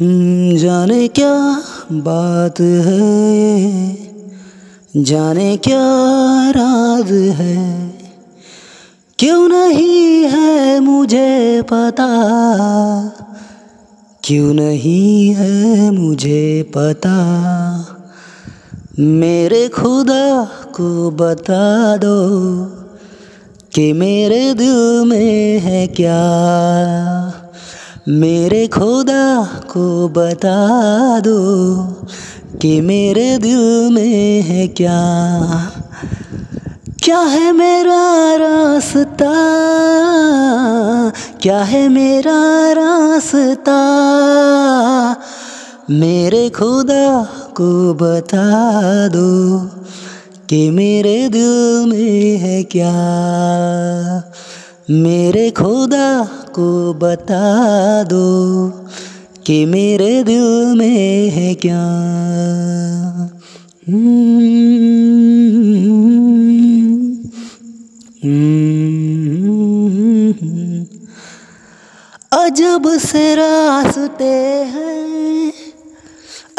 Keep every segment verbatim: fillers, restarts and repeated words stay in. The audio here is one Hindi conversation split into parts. जाने क्या बात है, जाने क्या राज है, क्यों नहीं है मुझे पता, क्यों नहीं है मुझे पता। मेरे खुदा को बता दो कि मेरे दिल में है क्या। मेरे खुदा को बता दो कि मेरे दिल में है क्या। क्या है मेरा रास्ता, क्या है मेरा रास्ता। मेरे खुदा को बता दो कि मेरे दिल में है क्या। मेरे खुदा को बता दो कि मेरे दिल में है क्या। अजब से रास्ते हैं,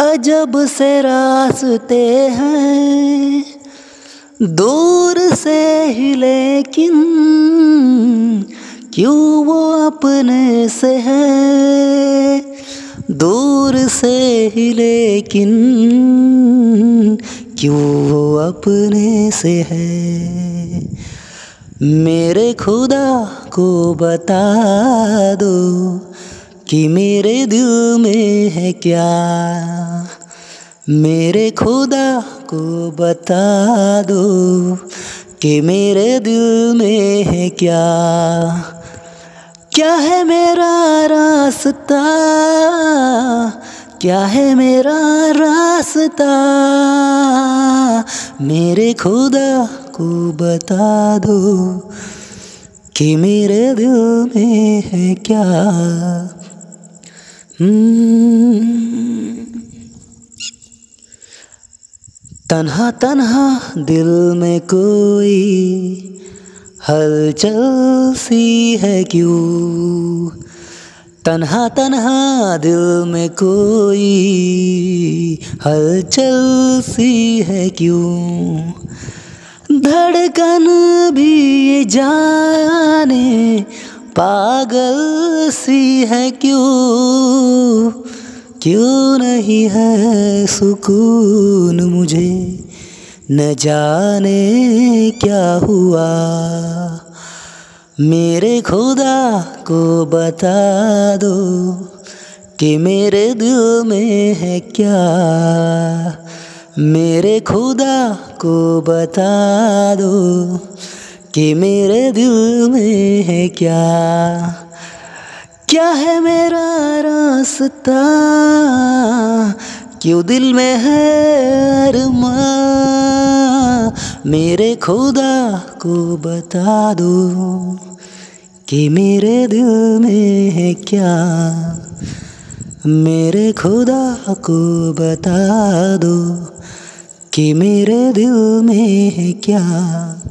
अजब से रास्ते हैं, दूर से ही लेकिन क्यों वो अपने से है। दूर से ही लेकिन क्यों वो अपने से है। मेरे खुदा को बता दो कि मेरे दिल में है क्या। मेरे खुदा को बता दो कि मेरे दिल में है क्या। क्या है मेरा रास्ता, क्या है मेरा रास्ता। मेरे खुदा को बता दो कि मेरे दिल में है क्या। तन्हा तन्हा दिल में कोई हलचल सी है क्यों। तन्हा तन्हा दिल में कोई हलचल सी है क्यों। धड़कन भी ये जाने पागल सी है क्यों। क्यों नहीं है सुकून मुझे, न जाने क्या हुआ। मेरे खुदा को बता दो कि मेरे दिल में है क्या। मेरे खुदा को बता दो कि मेरे दिल में है क्या। क्या है मेरा रास्ता, क्यों दिल में है अरमां। मेरे खुदा को बता दो कि मेरे दिल में है क्या। मेरे खुदा को बता दो कि मेरे दिल में है क्या।